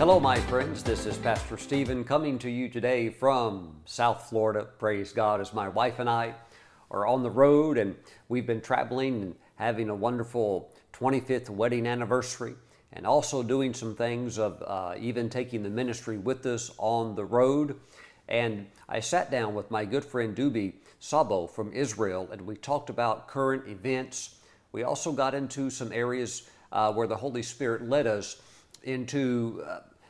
Hello, my friends. This is Pastor Stephen coming to you today from South Florida. Praise God, as my wife and I are on the road, and we've been traveling and having a wonderful 25th wedding anniversary, and also doing some things of even taking the ministry with us on the road. And I sat down with my good friend Dubi Sabo from Israel, and we talked about current events. We also got into some areas where the Holy Spirit led us into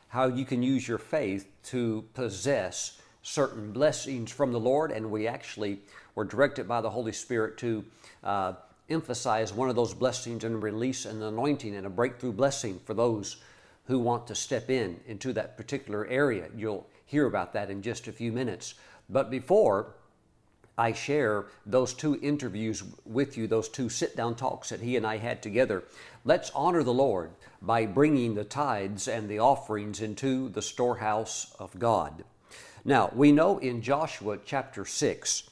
how you can use your faith to possess certain blessings from the Lord. And we actually were directed by the Holy Spirit to emphasize one of those blessings and release an anointing and a breakthrough blessing for those who want to step into that particular area. You'll hear about that in just a few minutes. But before I share those two interviews with you, those two sit-down talks that he and I had together, let's honor the Lord by bringing the tithes and the offerings into the storehouse of God. Now, we know in Joshua chapter 6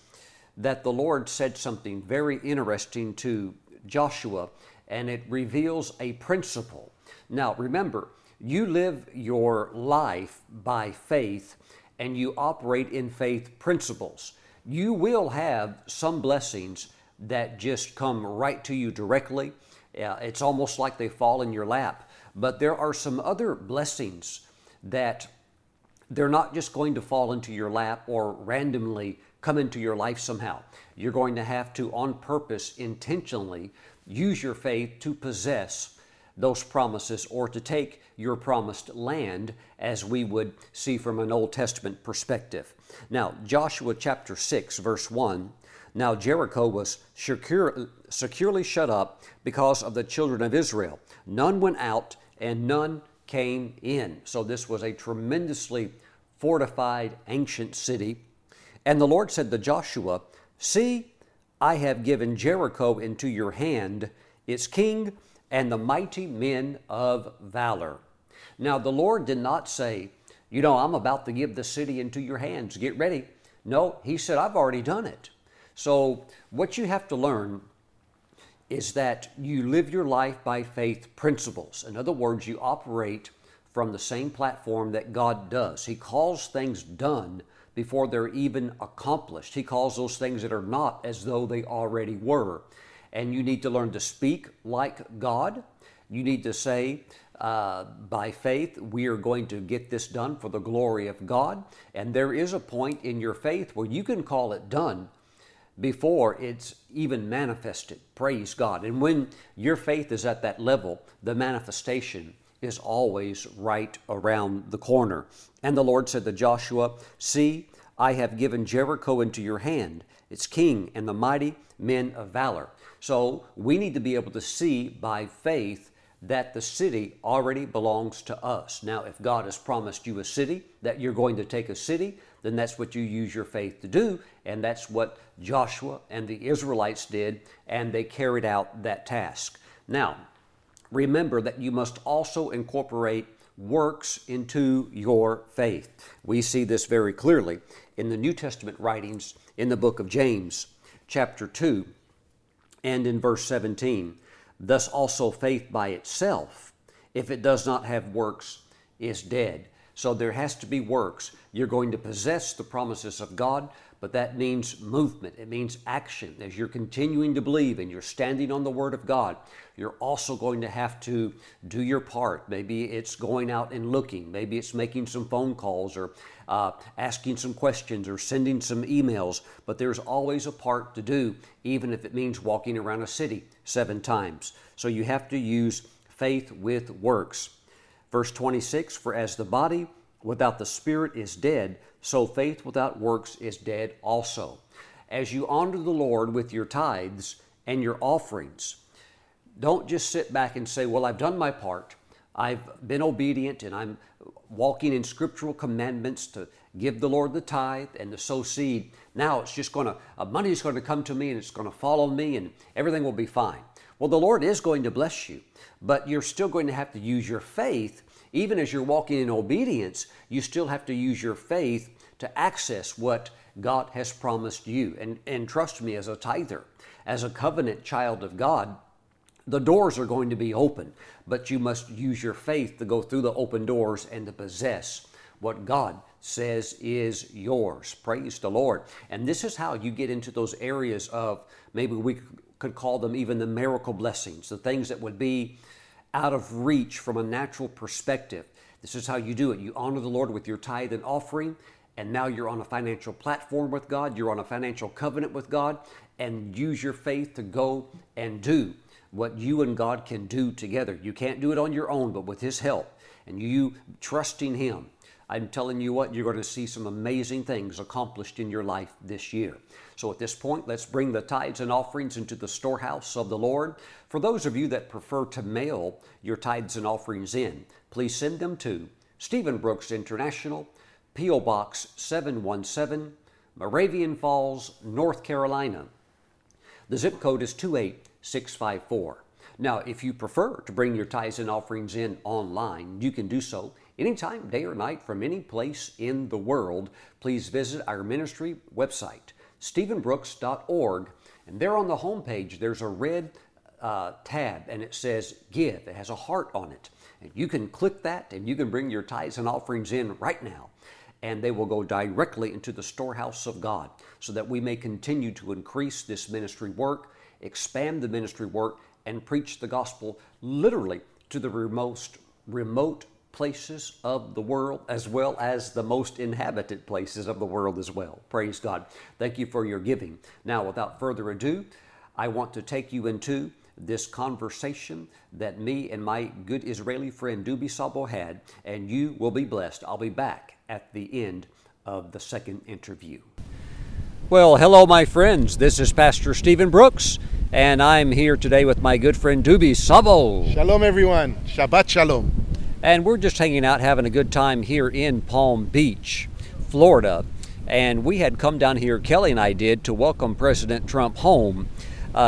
that the Lord said something very interesting to Joshua, and it reveals a principle. Now, remember, you live your life by faith, and you operate in faith principles. You will have some blessings that just come right to you directly. It's almost like they fall in your lap. But there are some other blessings that they're not just going to fall into your lap or randomly come into your life somehow. You're going to have to, on purpose, intentionally use your faith to possess those promises or to take your promised land, as we would see from an Old Testament perspective. Now, Joshua chapter 6, verse 1, "Now Jericho was securely shut up because of the children of Israel. None went out and none came in." So this was a tremendously fortified ancient city. "And the Lord said to Joshua, 'See, I have given Jericho into your hand, its king, and the mighty men of valor.'" Now, the Lord did not say, "You know, I'm about to give the city into your hands. Get ready." No, He said, "I've already done it." So what you have to learn is that you live your life by faith principles. In other words, you operate from the same platform that God does. He calls things done before they're even accomplished. He calls those things that are not as though they already were. And you need to learn to speak like God. You need to say, by faith, we are going to get this done for the glory of God. And there is a point in your faith where you can call it done before it's even manifested. Praise God. And when your faith is at that level, the manifestation is always right around the corner. "And the Lord said to Joshua, 'See, I have given Jericho into your hand, its king, and the mighty men of valor.'" So we need to be able to see by faith that the city already belongs to us. Now, if God has promised you a city, that you're going to take a city, then that's what you use your faith to do. And that's what Joshua and the Israelites did, and they carried out that task. Now, remember that you must also incorporate works into your faith. We see this very clearly in the New Testament writings in the book of James, chapter 2, and in verse 17, "Thus also faith by itself, if it does not have works, is dead." So there has to be works. You're going to possess the promises of God, but that means movement. It means action. As you're continuing to believe and you're standing on the Word of God, you're also going to have to do your part. Maybe it's going out and looking. Maybe it's making some phone calls or asking some questions or sending some emails. But there's always a part to do, even if it means walking around a city 7 times. So you have to use faith with works. Verse 26, "For as the body without the spirit is dead, so faith without works is dead also." As you honor the Lord with your tithes and your offerings, don't just sit back and say, "Well, I've done my part. I've been obedient and I'm walking in scriptural commandments to give the Lord the tithe and to sow seed. Now it's just money is going to come to me and it's going to follow me and everything will be fine." Well, the Lord is going to bless you, but you're still going to have to use your faith. Even as you're walking in obedience, you still have to use your faith to access what God has promised you. And trust me, as a tither, as a covenant child of God, The doors are going to be open, but you must use your faith to go through the open doors and to possess what God says is yours. Praise the Lord. And this is how you get into those areas of, maybe we could call them even the miracle blessings, the things that would be out of reach from a natural perspective. This is how you do it. You honor the Lord with your tithe and offering, and now you're on a financial platform with God. You're on a financial covenant with God, and use your faith to go and do what you and God can do together. You can't do it on your own, but with His help, and you trusting Him. I'm telling you what, you're going to see some amazing things accomplished in your life this year. So at this point, let's bring the tithes and offerings into the storehouse of the Lord. For those of you that prefer to mail your tithes and offerings in, please send them to Stephen Brooks International, P.O. Box 717, Moravian Falls, North Carolina. The zip code is 28654. Now, if you prefer to bring your tithes and offerings in online, you can do so anytime, day or night, from any place in the world. Please visit our ministry website, stephenbrooks.org, and there on the homepage, there's a red tab, and it says Give. It has a heart on it, and you can click that, and you can bring your tithes and offerings in right now, and they will go directly into the storehouse of God, so that we may continue to increase this ministry work, expand the ministry work, and preach the gospel literally to the most remote places of the world, as well as the most inhabited places of the world as well. Praise God. Thank you for your giving. Now, without further ado, I want to take you into this conversation that me and my good Israeli friend Dubi Sabo had, and you will be blessed. I'll be back at the end of the second interview. Well, hello, my friends. This is Pastor Stephen Brooks, and I'm here today with my good friend Dubi Sabo. Shalom, everyone. Shabbat shalom. And we're just hanging out, having a good time here in Palm Beach, Florida. And we had come down here, Kelly and I did, to welcome President Trump home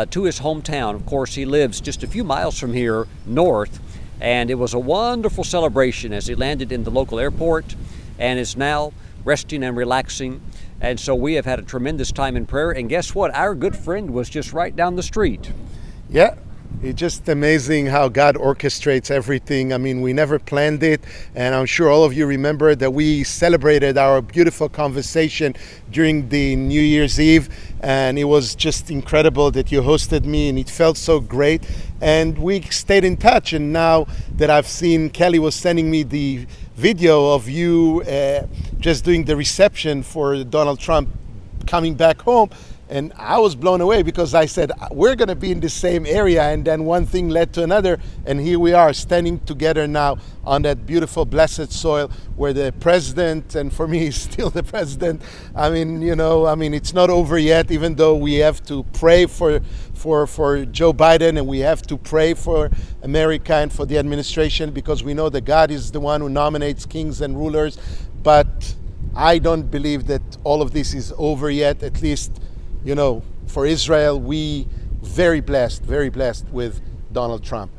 to his hometown. Of course, he lives just a few miles from here, north. And it was a wonderful celebration as he landed in the local airport and is now resting and relaxing. And so we have had a tremendous time in prayer. And guess what? Our good friend was just right down the street. Yeah. It's just amazing how God orchestrates everything. I mean, we never planned it, and I'm sure all of you remember that we celebrated our beautiful conversation during the New Year's Eve, and it was just incredible that you hosted me, and it felt so great. And we stayed in touch, and now that I've seen, Kelly was sending me the video of you just doing the reception for Donald Trump coming back home. And I was blown away because I said, we're going to be in the same area. And then one thing led to another. And here we are standing together now on that beautiful, blessed soil where the president, and for me, he's still the president. I mean, you know, I mean, it's not over yet, even though we have to pray for Joe Biden, and we have to pray for America and for the administration, because we know that God is the one who nominates kings and rulers. But I don't believe that all of this is over yet, at least. You know, for Israel, we very blessed with Donald Trump.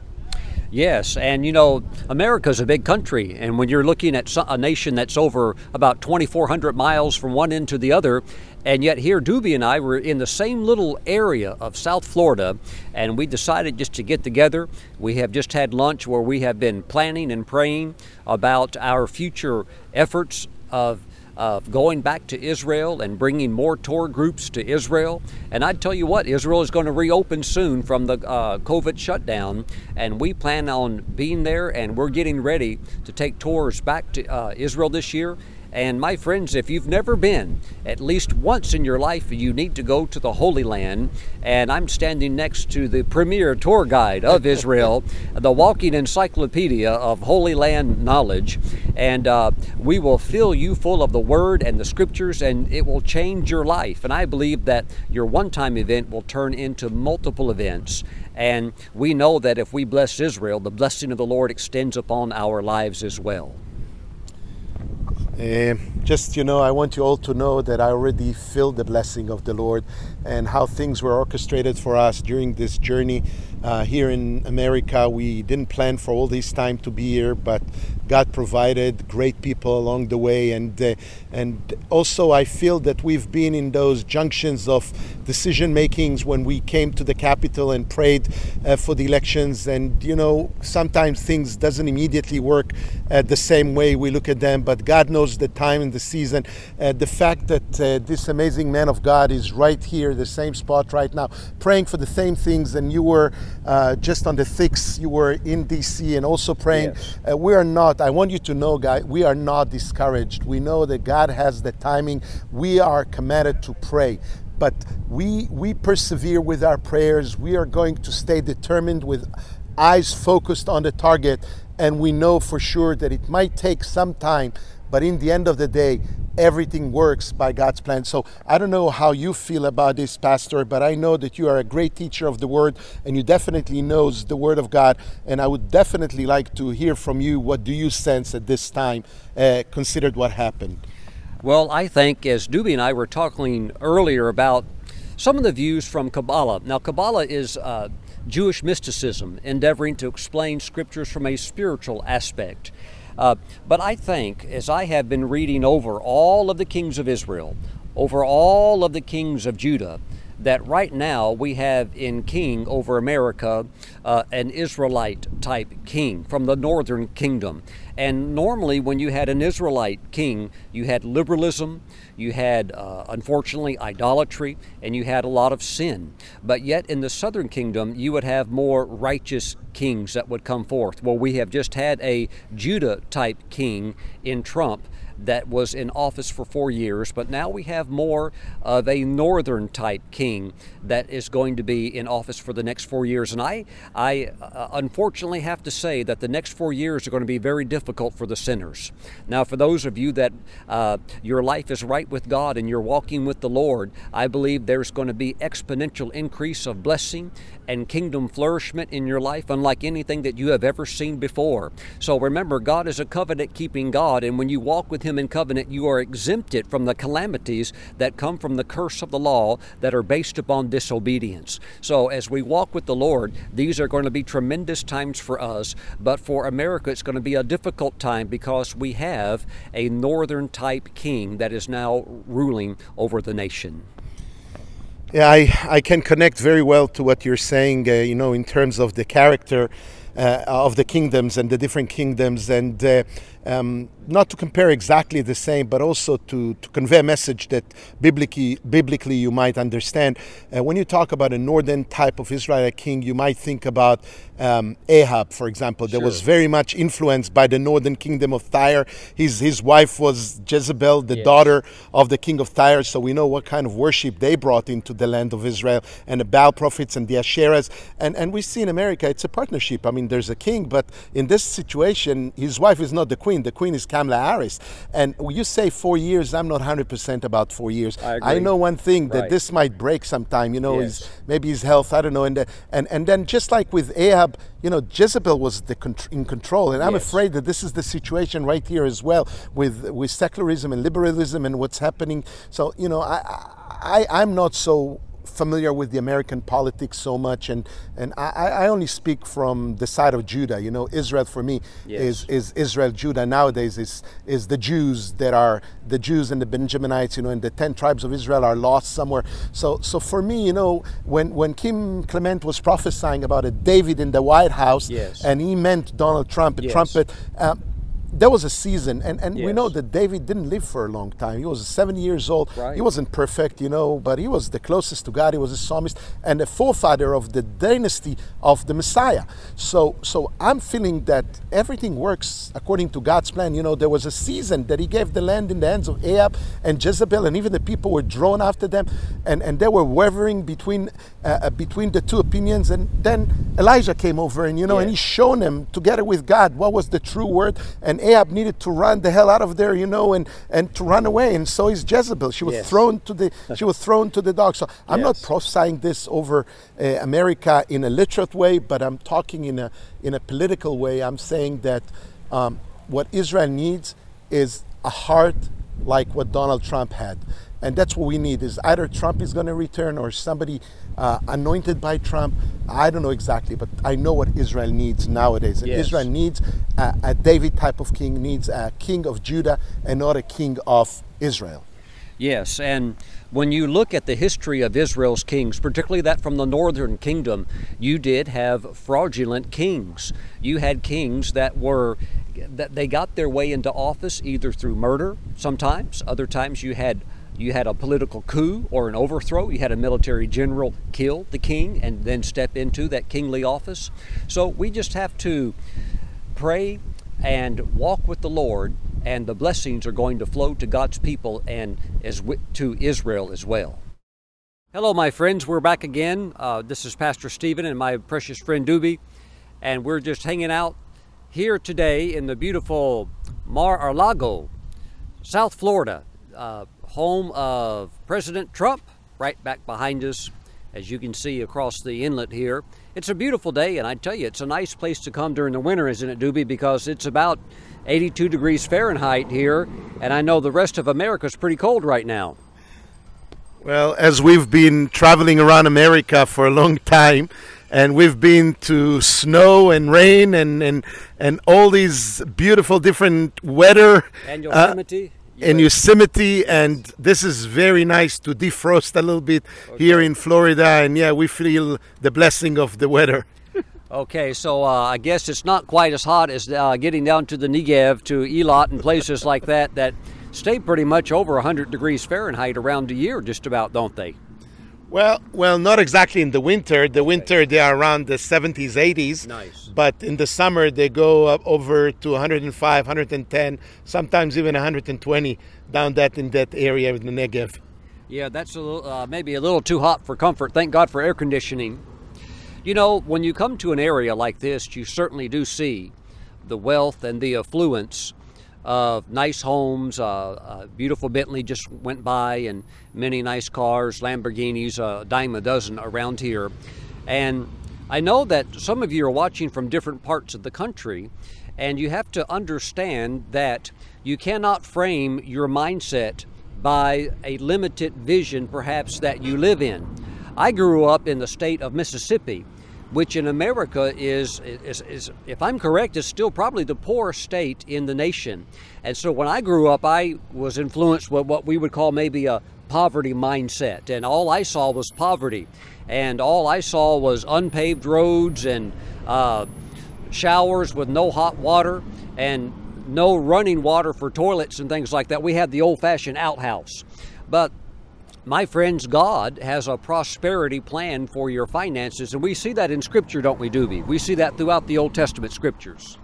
Yes, and you know, America's a big country, and when you're looking at a nation that's over about 2,400 miles from one end to the other, and yet here Dubi and I were in the same little area of South Florida, and we decided just to get together. We have just had lunch where we have been planning and praying about our future efforts of going back to Israel and bringing more tour groups to Israel. And I tell you what, Israel is going to reopen soon from the COVID shutdown, and we plan on being there, and we're getting ready to take tours back to Israel this year. And my friends, if you've never been, at least once in your life, you need to go to the Holy Land. And I'm standing next to the premier tour guide of Israel, the walking encyclopedia of Holy Land knowledge. And we will fill you full of the Word and the Scriptures, and it will change your life. And I believe that your one-time event will turn into multiple events. And we know that if we bless Israel, the blessing of the Lord extends upon our lives as well. Just, you know, I want you all to know that I already feel the blessing of the Lord and how things were orchestrated for us during this journey here in America. We didn't plan for all this time to be here, but God provided great people along the way, and also I feel that we've been in those junctions of decision makings when we came to the Capitol and prayed for the elections. And you know, sometimes things doesn't immediately work the same way we look at them, but God knows the time and the season. The fact that this amazing man of God is right here, the same spot right now, praying for the same things, and you were just on the 6th, you were in DC and also praying. Yes. We are not, I want you to know, guys, we are not discouraged. We know that God has the timing. We are commanded to pray, but we persevere with our prayers. We are going to stay determined with eyes focused on the target, and we know for sure that it might take some time, but in the end of the day, everything works by God's plan. So I don't know how you feel about this, Pastor, but I know that you are a great teacher of the Word, and you definitely knows the Word of God. And I would definitely like to hear from you. What do you sense at this time, considered what happened? Well, I think, as Dubi and I were talking earlier about some of the views from Kabbalah. Now, Kabbalah is Jewish mysticism, endeavoring to explain scriptures from a spiritual aspect. But I think, as I have been reading over all of the kings of Israel, over all of the kings of Judah, that right now we have in king over America an Israelite-type king from the northern kingdom. And normally when you had an Israelite king, you had liberalism, you had, unfortunately, idolatry, and you had a lot of sin. But yet in the southern kingdom, you would have more righteous kings that would come forth. Well, we have just had a Judah-type king in Trump that was in office for 4 years, but now we have more of a northern-type king that is going to be in office for the next 4 years. And I unfortunately have to say that the next 4 years are going to be very difficult for the sinners. Now, for those of you that your life is right with God and you're walking with the Lord, I believe there's going to be exponential increase of blessing and kingdom flourishment in your life, unlike anything that you have ever seen before. So remember, God is a covenant-keeping God, and when you walk with Him in covenant, you are exempted from the calamities that come from the curse of the law that are based upon disobedience. So as we walk with the Lord, these are going to be tremendous times for us, but for America, it's going to be a difficult time because we have a northern-type king that is now ruling over the nation. Yeah, I can connect very well to what you're saying, you know, in terms of the character of the kingdoms and the different kingdoms, and not to compare exactly the same, but also to convey a message that biblically you might understand. When you talk about a northern type of Israelite king, you might think about Ahab, for example. Sure. That was very much influenced by the northern kingdom of Tyre. His wife was Jezebel, the daughter of the king of Tyre, so we know what kind of worship they brought into the land of Israel, and the Baal prophets and the Asherahs. And we see in America, it's a partnership. I mean, there's a king, but in this situation, his wife is not the queen. The queen is Kamala Harris. And you say 4 years, I'm not 100% about 4 years. I know one thing, that this might break sometime, you know, maybe his health, I don't know. And then just like with Ahab, you know, Jezebel was in control. And I'm afraid that this is the situation right here as well with secularism and liberalism and what's happening. So, you know, I'm not so familiar with the American politics so much, and I only speak from the side of Judah. You know, Israel for me is Israel. Judah nowadays is the Jews that are the Jews and the Benjaminites, you know, and the 10 tribes of Israel are lost somewhere. So for me, you know, when Kim Clement was prophesying about a David in the White House, and he meant Donald Trump, trumpet. There was a season, and we know that David didn't live for a long time. He was 70 years old. Right. He wasn't perfect, you know, but he was the closest to God. He was a psalmist and a forefather of the dynasty of the Messiah. So I'm feeling that everything works according to God's plan. You know, there was a season that he gave the land in the hands of Ahab and Jezebel, and even the people were drawn after them, and they were wavering between the two opinions. And then Elijah came over, and, you know, and he showed them, together with God, what was the true word. And Ahab needed to run the hell out of there, you know, and to run away. And so is Jezebel. She was thrown to the dogs. So I'm not prophesying this over America in a literal way, but I'm talking in a political way. I'm saying that what Israel needs is a heart like what Donald Trump had. And that's what we need, is either Trump is going to return or somebody anointed by Trump. I don't know exactly, but I know what Israel needs nowadays. And yes. Israel needs a David type of king, needs a king of Judah and not a king of Israel. Yes, and when you look at the history of Israel's kings, particularly that from the northern kingdom, you did have fraudulent kings. You had kings that were, that they got their way into office either through murder sometimes, other times you had a political coup or an overthrow. You had a military general kill the king and then step into that kingly office. So we just have to pray and walk with the Lord, and the blessings are going to flow to God's people and as to Israel as well. Hello, my friends. We're back again. This is Pastor Stephen and my precious friend Dubi, and we're just hanging out here today in the beautiful Mar-a-Lago, South Florida, home of President Trump, right back behind us, as you can see across the inlet here. It's a beautiful day, and I tell you, it's a nice place to come during the winter, isn't it, Dubi? Because it's about 82 degrees Fahrenheit here, and I know the rest of America is pretty cold right now. Well, as we've been traveling around America for a long time, and we've been to snow and rain and all these beautiful different weather. And Yosemite. In Yosemite, and this is very nice to defrost a little bit here in Florida, and yeah, we feel the blessing of the weather. Okay, so I guess it's not quite as hot as getting down to the Negev, to Eilat and places like that, that stay pretty much over 100 degrees Fahrenheit around the year just about, don't they? Well, not exactly in the winter. The winter, they are around the 70s, 80s. Nice. But in the summer, they go up over to 105, 110, sometimes even 120 down that in that area in the Negev. Yeah, that's a little, maybe a little too hot for comfort. Thank God for air conditioning. You know, when you come to an area like this, you certainly do see the wealth and the affluence of nice homes. Beautiful Bentley just went by, and many nice cars, Lamborghinis, a dime a dozen around here. And I know that some of you are watching from different parts of the country, and you have to understand that you cannot frame your mindset by a limited vision perhaps that you live in. I grew up in the state of Mississippi, which in America is, if I'm correct, is still probably the poorest state in the nation. And so when I grew up, I was influenced with what we would call maybe a poverty mindset. And all I saw was poverty. And all I saw was unpaved roads and showers with no hot water and no running water for toilets and things like that. We had the old-fashioned outhouse. But my friends, God has a prosperity plan for your finances, and we see that in Scripture, don't we, Dubi? We see that throughout the Old Testament Scriptures.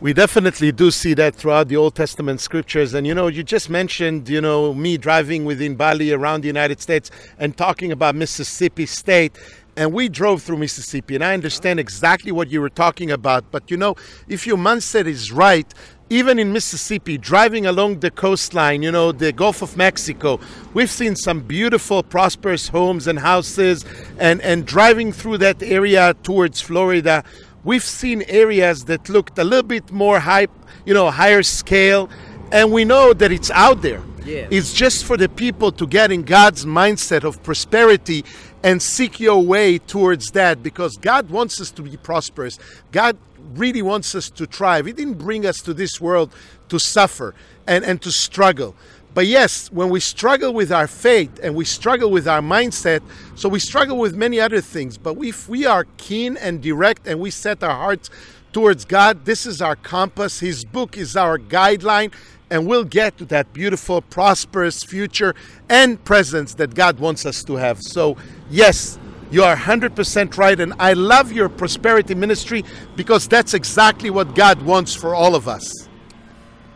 We definitely do see that throughout the Old Testament Scriptures. And, you know, you just mentioned, you know, me driving within Bali around the United States and talking about Mississippi State. And we drove through Mississippi, and I understand exactly what you were talking about. But, you know, if your mindset is right, even in Mississippi, driving along the coastline, you know, the Gulf of Mexico, we've seen some beautiful, prosperous homes and houses. And driving through that area towards Florida, we've seen areas that looked a little bit more high, you know, higher scale. And we know that it's out there. Yeah. It's just for the people to get in God's mindset of prosperity and seek your way towards that, because God wants us to be prosperous. God really wants us to thrive. He didn't bring us to this world to suffer and to struggle. But yes, when we struggle with our faith and we struggle with our mindset, so we struggle with many other things. But if we are keen and direct and we set our hearts towards God, this is our compass. His book is our guideline. And we'll get to that beautiful, prosperous future and presence that God wants us to have. So, yes, you are 100% right. And I love your prosperity ministry, because that's exactly what God wants for all of us.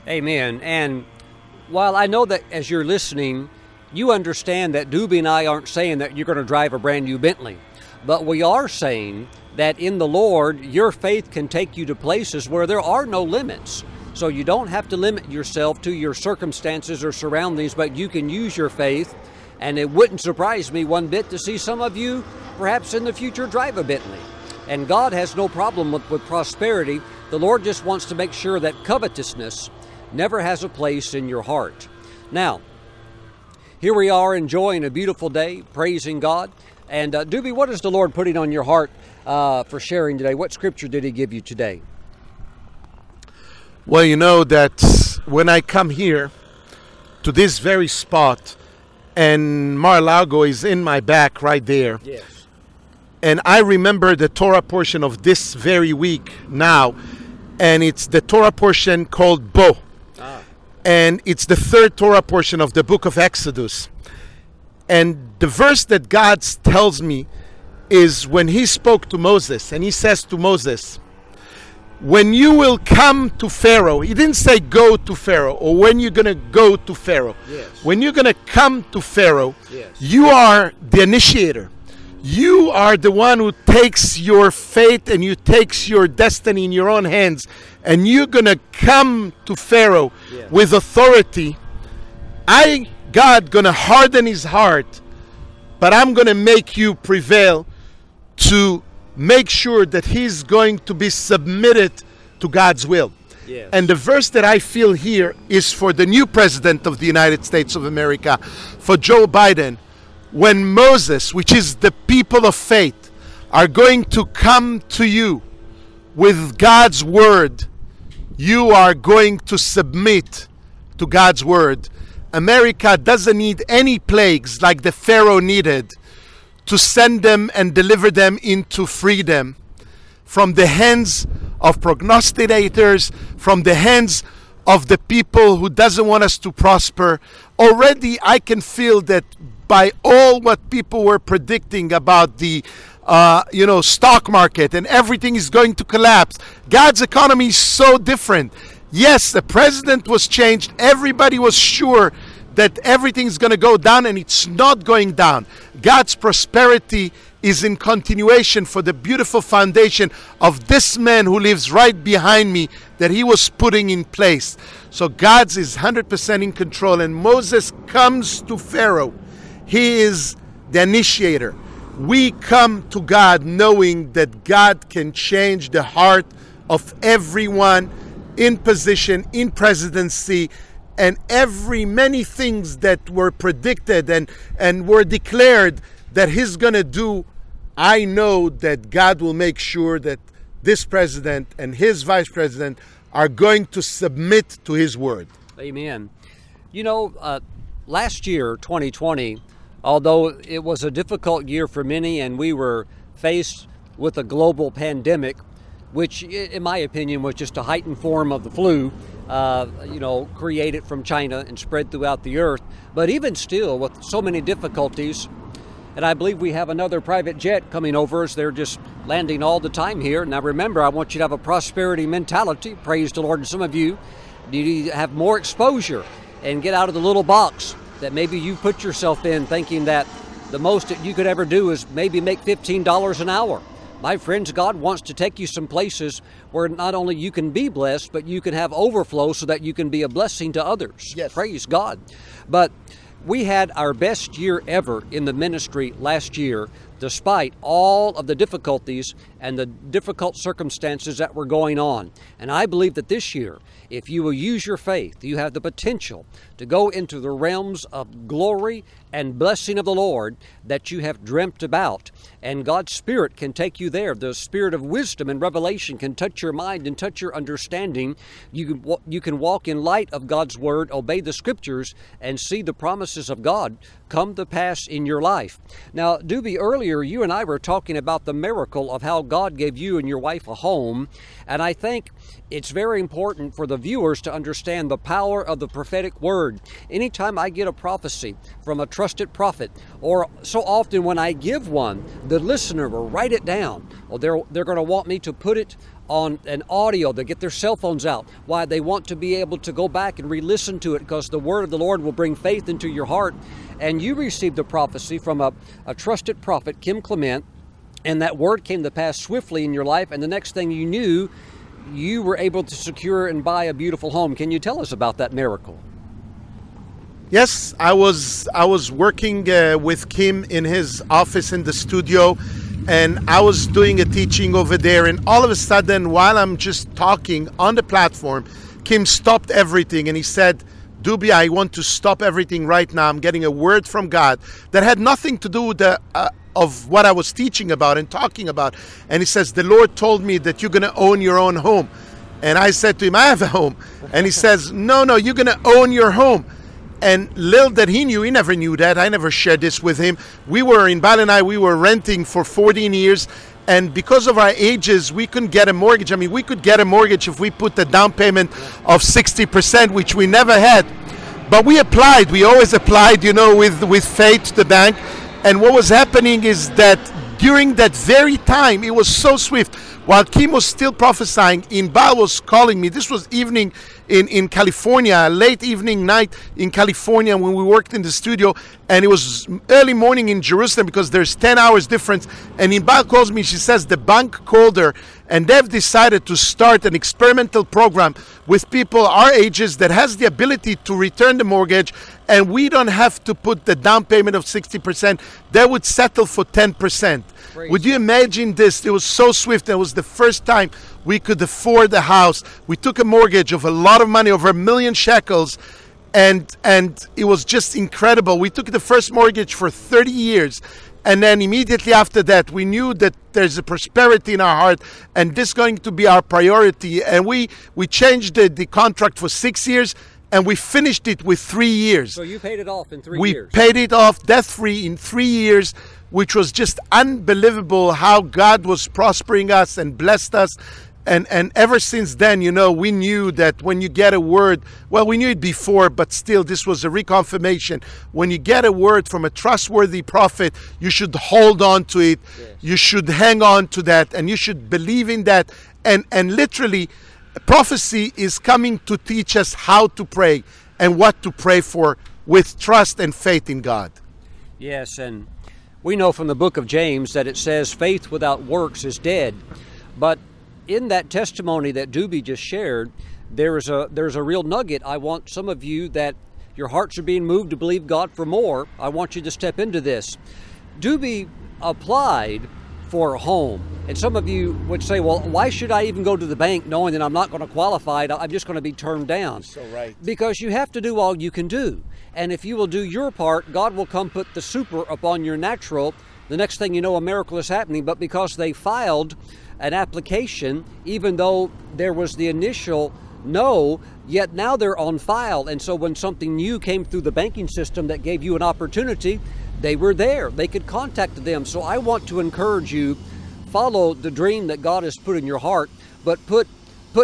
Amen. And while I know that as you're listening, you understand that Dubi and I aren't saying that you're going to drive a brand new Bentley. But we are saying that in the Lord, your faith can take you to places where there are no limits. So you don't have to limit yourself to your circumstances or surroundings, but you can use your faith. And it wouldn't surprise me one bit to see some of you perhaps in the future drive a Bentley. And God has no problem with prosperity. The Lord just wants to make sure that covetousness never has a place in your heart. Now, Here we are enjoying a beautiful day, praising God. And Dubi, what is the Lord putting on your heart for sharing today? What scripture did He give you today? Well, you know that when I come here to this very spot, and Mar-a-Lago is in my back right there. Yes. And I remember the Torah portion of this very week now, and it's the Torah portion called Bo. Ah. And it's the third Torah portion of the book of Exodus. And the verse that God tells me is when He spoke to Moses, and He says to Moses, when you will come to Pharaoh, He didn't say go to Pharaoh or when you're going to go to Pharaoh. Yes. When you're going to come to Pharaoh, yes, you are the initiator. You are the one who takes your fate and you takes your destiny in your own hands. And you're going to come to Pharaoh, yes, with authority. God going to harden his heart, but I'm going to make you prevail to make sure that he's going to be submitted to God's will. Yes. And the verse that I feel here is for the new president of the United States of America, for Joe Biden. When Moses, which is the people of faith, are going to come to you with God's word, you are going to submit to God's word. America doesn't need any plagues like the Pharaoh needed to send them and deliver them into freedom from the hands of prognosticators, from the hands of the people who doesn't want us to prosper. Already I can feel that by all what people were predicting about the stock market and everything is going to collapse. God's economy is so different. Yes, the president was changed. Everybody was sure that everything's going to go down, and it's not going down. God's prosperity is in continuation for the beautiful foundation of this man who lives right behind me that he was putting in place. So God's is 100% in control, and Moses comes to Pharaoh. He is the initiator. We come to God knowing that God can change the heart of everyone in position, in presidency, and many things that were predicted and were declared that he's going to do. I know that God will make sure that this president and his vice president are going to submit to his word. Amen. You know, last year, 2020, although it was a difficult year for many and we were faced with a global pandemic, which in my opinion was just a heightened form of the flu, created from China and spread throughout the earth. But even still, with so many difficulties, and I believe we have another private jet coming over as they're just landing all the time here. Now remember, I want you to have a prosperity mentality, praise the Lord, and some of you need to have more exposure and get out of the little box that maybe you put yourself in, thinking that the most that you could ever do is maybe make $15 an hour. My friends, God wants to take you some places where not only you can be blessed, but you can have overflow so that you can be a blessing to others. Yes. Praise God. But we had our best year ever in the ministry last year, despite all of the difficulties and the difficult circumstances that were going on. And I believe that this year, if you will use your faith, you have the potential to go into the realms of glory and blessing of the Lord that you have dreamt about. And God's Spirit can take you there. The Spirit of wisdom and revelation can touch your mind and touch your understanding. You can walk in light of God's Word, obey the Scriptures, and see the promises of God come to pass in your life. Now, Dubi, earlier you and I were talking about the miracle of how God gave you and your wife a home. And I think it's very important for the viewers to understand the power of the prophetic word. Anytime I get a prophecy from a trusted prophet, or so often when I give one, the listener will write it down. Or they're going to want me to put it on an audio. They get their cell phones out. Why? They want to be able to go back and re-listen to it, because the word of the Lord will bring faith into your heart. And you received a prophecy from a trusted prophet, Kim Clement, and that word came to pass swiftly in your life. And the next thing you knew, you were able to secure and buy a beautiful home. Can you tell us about that miracle? Yes, I was working with Kim in his office in the studio, and I was doing a teaching over there. And all of a sudden, while I'm just talking on the platform, Kim stopped everything and he said, Dubi, I want to stop everything right now. I'm getting a word from God that had nothing to do with the of what I was teaching about and talking about. And he says, the Lord told me that you're going to own your own home. And I said to him, I have a home. And he says, no, you're going to own your home. And little that he knew, he never knew that. I never shared this with him. We were in Balanai, we were renting for 14 years. And because of our ages, we couldn't get a mortgage. I mean, we could get a mortgage if we put the down payment of 60%, which we never had. But we applied. We always applied, with faith to the bank. And what was happening is that during that very time, it was so swift. While Kim was still prophesying, Inbal was calling me. This was evening in California, late evening night in California when we worked in the studio. And it was early morning in Jerusalem because there's 10 hours difference. And Inbal calls me. She says the bank called her and they've decided to start an experimental program with people our ages that has the ability to return the mortgage. And we don't have to put the down payment of 60%. They would settle for 10%. Crazy. Would you imagine this? It was so swift. It was the first time we could afford a house. We took a mortgage of a lot of money, over 1 million shekels, and it was just incredible. We took the first mortgage for 30 years. And then immediately after that, we knew that there's a prosperity in our heart and this is going to be our priority. And we changed the contract for 6 years. And we finished it with 3 years. So you paid it off in 3 years. We paid it off debt-free in 3 years, which was just unbelievable how God was prospering us and blessed us. And ever since then, we knew that when you get a word, well, we knew it before, but still this was a reconfirmation. When you get a word from a trustworthy prophet, you should hold on to it. Yeah. You should hang on to that and you should believe in that. And literally, prophecy is coming to teach us how to pray and what to pray for with trust and faith in God. Yes, and we know from the book of James that it says faith without works is dead. But in that testimony that Dubi just shared, there's a real nugget. I want some of you that your hearts are being moved to believe God for more. I want you to step into this. Dubi applied for a home. And some of you would say, well, why should I even go to the bank knowing that I'm not going to qualify? I'm just going to be turned down. So right. Because you have to do all you can do. And if you will do your part, God will come put the super upon your natural. The next thing you know, a miracle is happening. But because they filed an application, even though there was the initial no, yet now they're on file. And so when something new came through the banking system that gave you an opportunity, they were there. They could contact them. So I want to encourage you, follow the dream that God has put in your heart, but put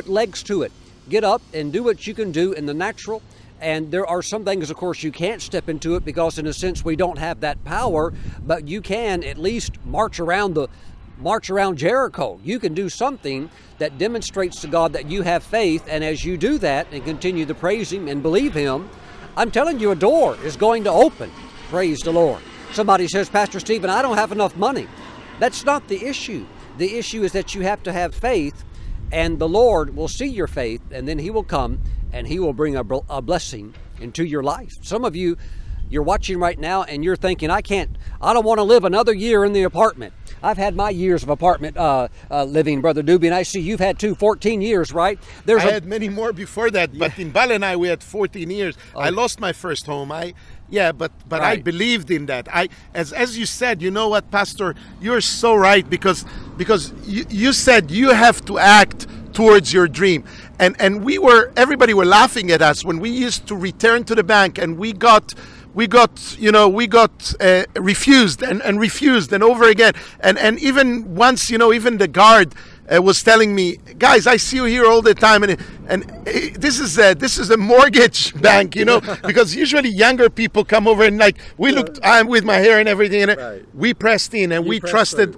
legs to it. Get up and do what you can do in the natural. And there are some things, of course, you can't step into it because in a sense we don't have that power, but you can at least march around Jericho. You can do something that demonstrates to God that you have faith. And as you do that and continue to praise Him and believe Him, I'm telling you, a door is going to open. Praise the Lord. Somebody says, Pastor Stephen, I don't have enough money. That's not the issue. The issue is that you have to have faith, and the Lord will see your faith, and then He will come and He will bring a blessing into your life. Some of you, you're watching right now and you're thinking, I don't want to live another year in the apartment. I've had my years of apartment living, Brother Dubi, and I see you've had too, 14 years, right? I had many more before that, but yeah. In Balanai we had 14 years. Oh. I lost my first home. But right. I believed in that. As you said, you know what, Pastor, you're so right because you said you have to act towards your dream. And everybody were laughing at us when we used to return to the bank and we got refused and refused and over again. And even once, even the guard was telling me, guys, I see you here all the time. And this is a mortgage bank, because usually younger people come over and I'm with my hair and everything. And right. We pressed in and we trusted,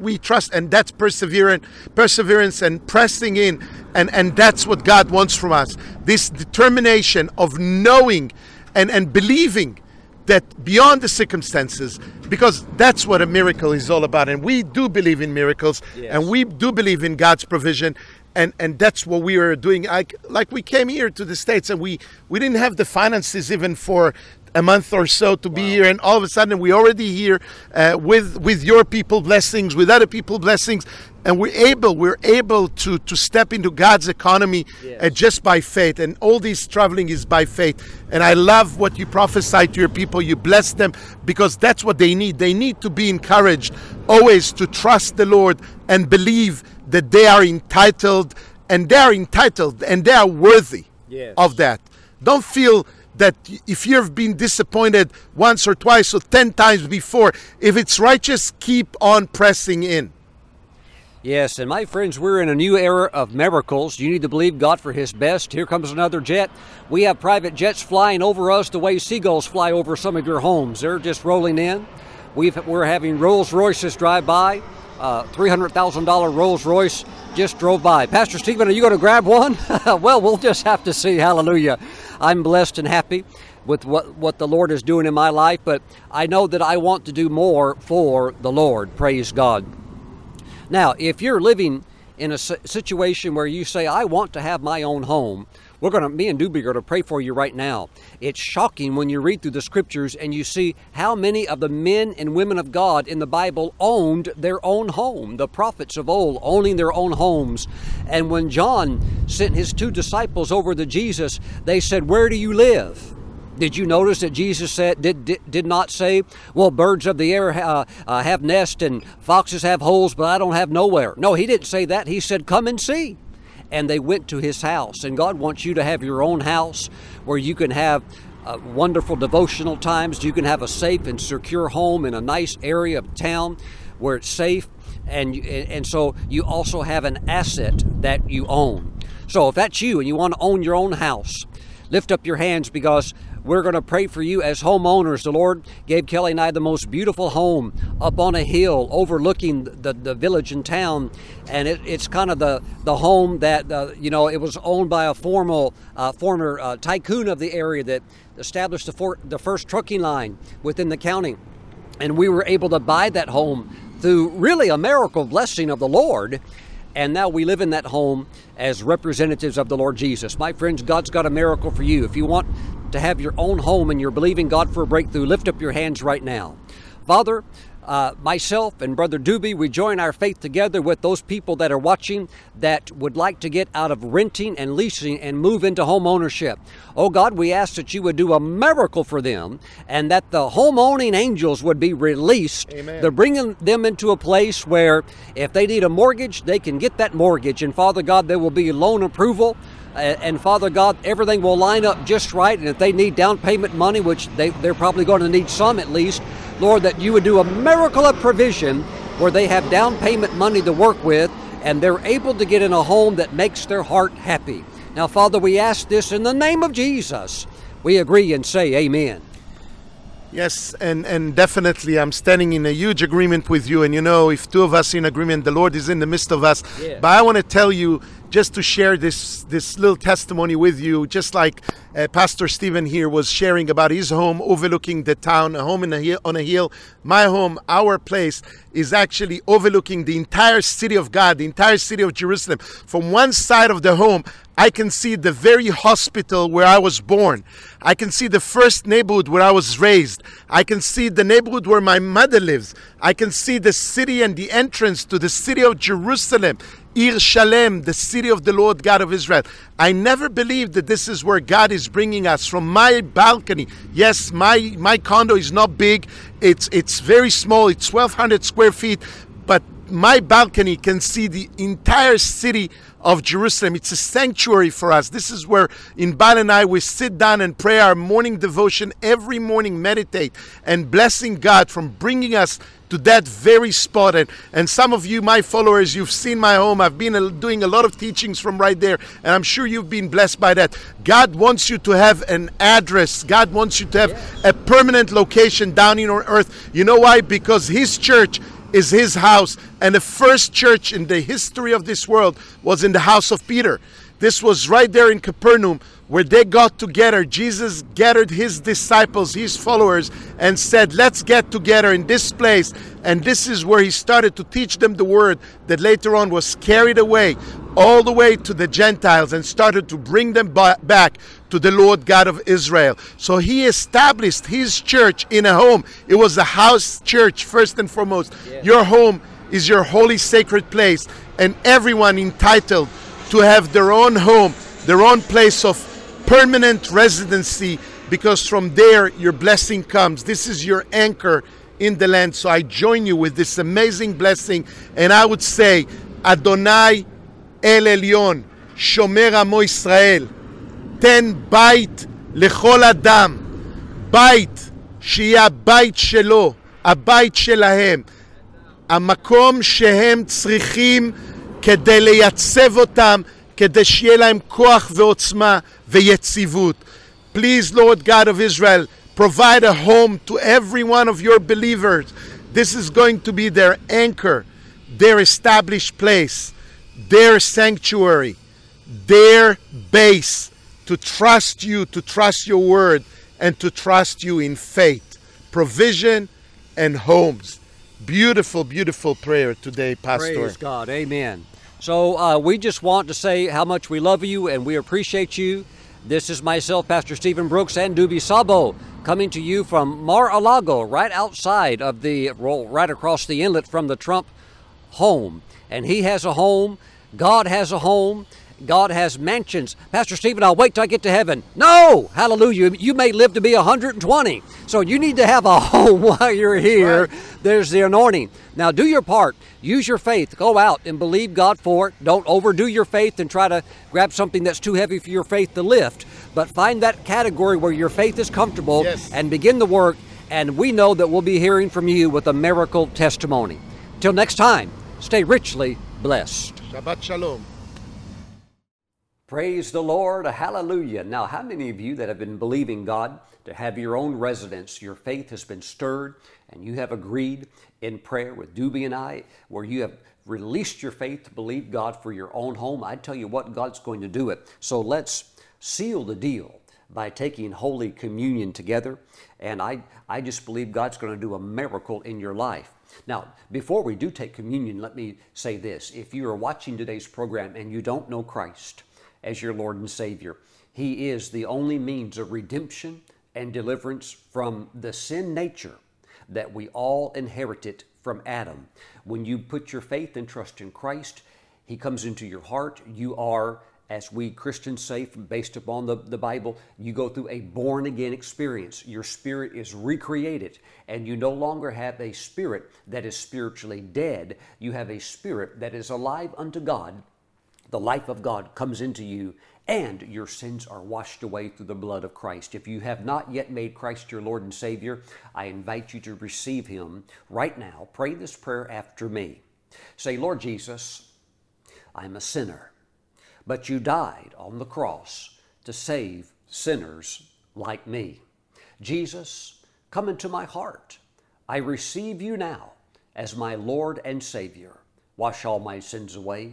and that's perseverance and pressing in. And that's what God wants from us. This determination of knowing and believing that beyond the circumstances, because that's what a miracle is all about. And we do believe in miracles, yes. And we do believe in God's provision. And that's what we are doing. We came here to the States and we didn't have the finances even for a month or so to be here. And all of a sudden we're already here with your people blessings, with other people blessings. And we're able to step into God's economy just by faith. And all this traveling is by faith. And I love what you prophesy to your people. You bless them because that's what they need. They need to be encouraged always to trust the Lord and believe that they are entitled and they are worthy of that. Don't feel that if you've been disappointed once or twice or 10 times before, if it's righteous, keep on pressing in. Yes, and my friends, we're in a new era of miracles. You need to believe God for His best. Here comes another jet. We have private jets flying over us the way seagulls fly over some of your homes. They're just rolling in. We're having Rolls Royces drive by. $300,000 Rolls Royce just drove by. Pastor Stephen, are you going to grab one? Well, we'll just have to see. Hallelujah. I'm blessed and happy with what the Lord is doing in my life, but I know that I want to do more for the Lord. Praise God. Now, if you're living in a situation where you say, I want to have my own home, me and Dubi are going to pray for you right now. It's shocking when you read through the scriptures and you see how many of the men and women of God in the Bible owned their own home. The prophets of old owning their own homes. And when John sent his 2 disciples over to Jesus, they said, where do you live? Did you notice that Jesus did not say, well, birds of the air have nests and foxes have holes, but I don't have nowhere. No, he didn't say that. He said, come and see. And they went to his house. And God wants you to have your own house where you can have wonderful devotional times. You can have a safe and secure home in a nice area of town where it's safe. And so you also have an asset that you own. So if that's you and you want to own your own house, lift up your hands because we're going to pray for you as homeowners. The Lord gave Kelly and I the most beautiful home up on a hill overlooking the village and town. And it's kind of the home that, it was owned by a former tycoon of the area that established the first trucking line within the county. And we were able to buy that home through really a miracle blessing of the Lord. And now we live in that home as representatives of the Lord Jesus. My friends, God's got a miracle for you. If you want to have your own home and you're believing God for a breakthrough, lift up your hands right now. Father, myself and Brother Dubi, we join our faith together with those people that are watching that would like to get out of renting and leasing and move into home ownership. Oh God, we ask that you would do a miracle for them and that the home owning angels would be released. Amen. They're bringing them into a place where if they need a mortgage, they can get that mortgage. And Father God, there will be loan approval. And Father God, everything will line up just right. And if they need down payment money, which they're probably going to need some at least, Lord, that you would do a miracle of provision where they have down payment money to work with and they're able to get in a home that makes their heart happy. Now, Father, we ask this in the name of Jesus. We agree and say amen. Yes, and definitely I'm standing in a huge agreement with you. And if 2 of us in agreement, the Lord is in the midst of us. Yeah. But I want to tell you, just to share this little testimony with you, just like Pastor Stephen here was sharing about his home overlooking the town, a home on a hill. My home, our place, is actually overlooking the entire city of God, the entire city of Jerusalem. From one side of the home, I can see the very hospital where I was born. I can see the first neighborhood where I was raised. I can see the neighborhood where my mother lives. I can see the city and the entrance to the city of Jerusalem. Ir Shalem, the city of the Lord God of Israel. I never believed that this is where God is bringing us from my balcony. Yes, my condo is not big. It's very small. It's 1,200 square feet. But my balcony can see the entire city of Jerusalem. It's a sanctuary for us. This is where in Bal and I, we sit down and pray our morning devotion every morning, meditate and blessing God from bringing us to that very spot. And some of you, my followers, you've seen my home. I've been doing a lot of teachings from right there, and I'm sure you've been blessed by that. God wants you to have an address. God wants you to have a permanent location down in on earth. You know why? Because His church is His house, and the first church in the history of this world was in the house of Peter. This was right there in Capernaum where they got together. Jesus gathered His disciples, His followers, and said, let's get together in this place. And this is where He started to teach them the word that later on was carried away all the way to the Gentiles and started to bring them back to the Lord God of Israel. So He established His church in a home. It was a house church first and foremost. Your home is your holy sacred place. and everyone entitled to have their own home, their own place of permanent residency, because from there your blessing comes. This is your anchor in the land. So I join you with this amazing blessing, and I would say, Adonai El Elyon, Shomer Amo Israel, ten bait lechol adam, bait sheyeh bait shelo, a bait shelahem, a makom shehem tzrichim kedei leyatzev otam, kedei sheyeh lahem koach veotzma veyetzivut. Please, Lord God of Israel, provide a home to every one of your believers. This is going to be their anchor, their established place, their sanctuary, their base, to trust you, to trust your word, and to trust you in faith, provision, and homes. Beautiful, beautiful prayer today, Pastor. Praise God. Amen. So we just want to say how much we love you and we appreciate you. This is myself, Pastor Stephen Brooks, and Dubi Sabo, coming to you from Mar-a-Lago, right outside of right across the inlet from the Trump home. And he has a home. God has a home. God has mansions. Pastor Stephen, I'll wait till I get to heaven. No! Hallelujah. You may live to be 120. So you need to have a home while you're here. Right. There's the anointing. Now do your part. Use your faith. Go out and believe God for it. Don't overdo your faith and try to grab something that's too heavy for your faith to lift. But find that category where your faith is comfortable, yes, and begin the work. And we know that we'll be hearing from you with a miracle testimony. Till next time, stay richly blessed. Shabbat shalom. Praise the Lord. Hallelujah. Now, how many of you that have been believing God to have your own residence, your faith has been stirred, and you have agreed in prayer with Dubi and I, where you have released your faith to believe God for your own home? I tell you what, God's going to do it. So let's seal the deal by taking Holy Communion together. And I just believe God's going to do a miracle in your life. Now, before we do take communion, let me say this. If you are watching today's program and you don't know Christ as your Lord and Savior, He is the only means of redemption and deliverance from the sin nature that we all inherited from Adam. When you put your faith and trust in Christ, He comes into your heart. You are, as we Christians say, based upon the Bible, you go through a born-again experience. Your spirit is recreated, and you no longer have a spirit that is spiritually dead. You have a spirit that is alive unto God. The life of God comes into you, and your sins are washed away through the blood of Christ. If you have not yet made Christ your Lord and Savior, I invite you to receive Him right now. Pray this prayer after me. Say, Lord Jesus, I'm a sinner, but you died on the cross to save sinners like me. Jesus, come into my heart. I receive you now as my Lord and Savior. Wash all my sins away.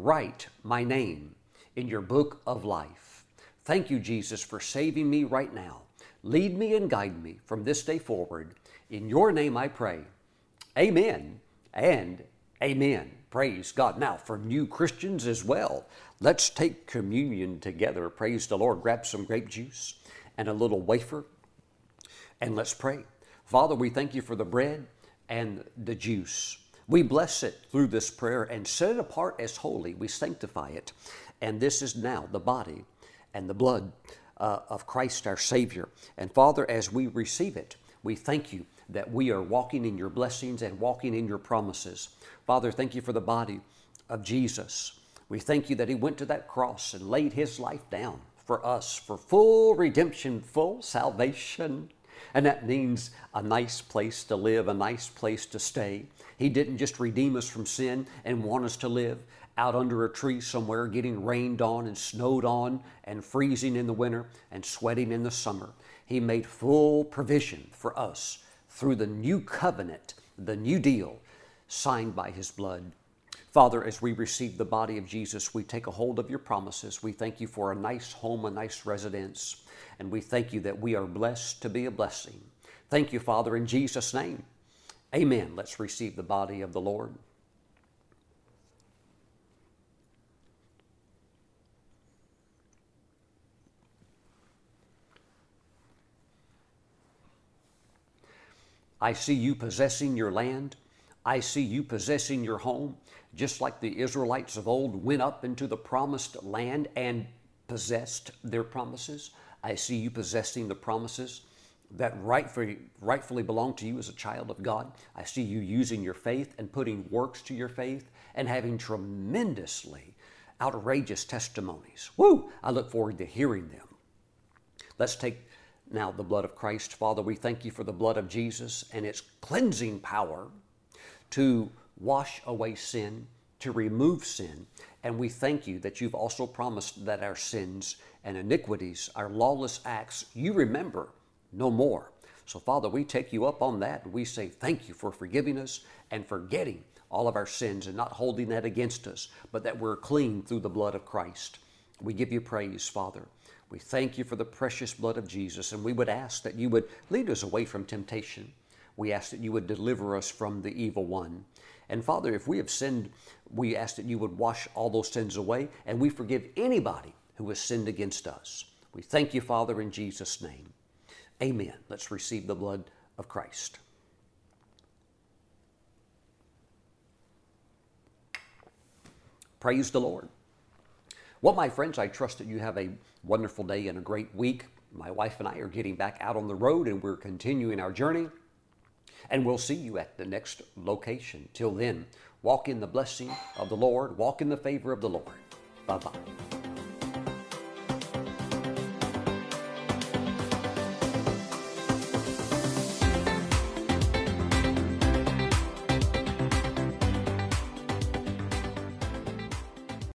Write my name in your book of life. Thank you, Jesus, for saving me right now. Lead me and guide me from this day forward. In your name I pray. Amen and amen. Praise God. Now, for new Christians as well, let's take communion together. Praise the Lord. Grab some grape juice and a little wafer, and let's pray. Father, we thank you for the bread and the juice. We bless it through this prayer and set it apart as holy. We sanctify it. And this is now the body and the blood of Christ our Savior. And Father, as we receive it, we thank you that we are walking in your blessings and walking in your promises. Father, thank you for the body of Jesus. We thank you that He went to that cross and laid His life down for us, for full redemption, full salvation. And that means a nice place to live, a nice place to stay. He didn't just redeem us from sin and want us to live out under a tree somewhere, getting rained on and snowed on and freezing in the winter and sweating in the summer. He made full provision for us through the new covenant, the new deal signed by His blood. Father, as we receive the body of Jesus, we take a hold of your promises. We thank you for a nice home, a nice residence, and we thank you that we are blessed to be a blessing. Thank you, Father, in Jesus' name. Amen. Let's receive the body of the Lord. I see you possessing your land. I see you possessing your home, just like the Israelites of old went up into the promised land and possessed their promises. I see you possessing the promises that rightfully belong to you as a child of God. I see you using your faith and putting works to your faith and having tremendously outrageous testimonies. Woo! I look forward to hearing them. Let's take now the blood of Christ. Father, we thank you for the blood of Jesus and its cleansing power to wash away sin, to remove sin. And we thank you that you've also promised that our sins and iniquities, our lawless acts, you remember no more. So Father, we take you up on that. We say thank you for forgiving us and forgetting all of our sins and not holding that against us, but that we're clean through the blood of Christ. We give you praise, Father. We thank you for the precious blood of Jesus, and we would ask that you would lead us away from temptation. We ask that you would deliver us from the evil one. And Father, if we have sinned, we ask that you would wash all those sins away, and we forgive anybody who has sinned against us. We thank you, Father, in Jesus' name. Amen. Let's receive the blood of Christ. Praise the Lord. Well, my friends, I trust that you have a wonderful day and a great week. My wife and I are getting back out on the road, and we're continuing our journey. And we'll see you at the next location. Till then, walk in the blessing of the Lord. Walk in the favor of the Lord. Bye-bye.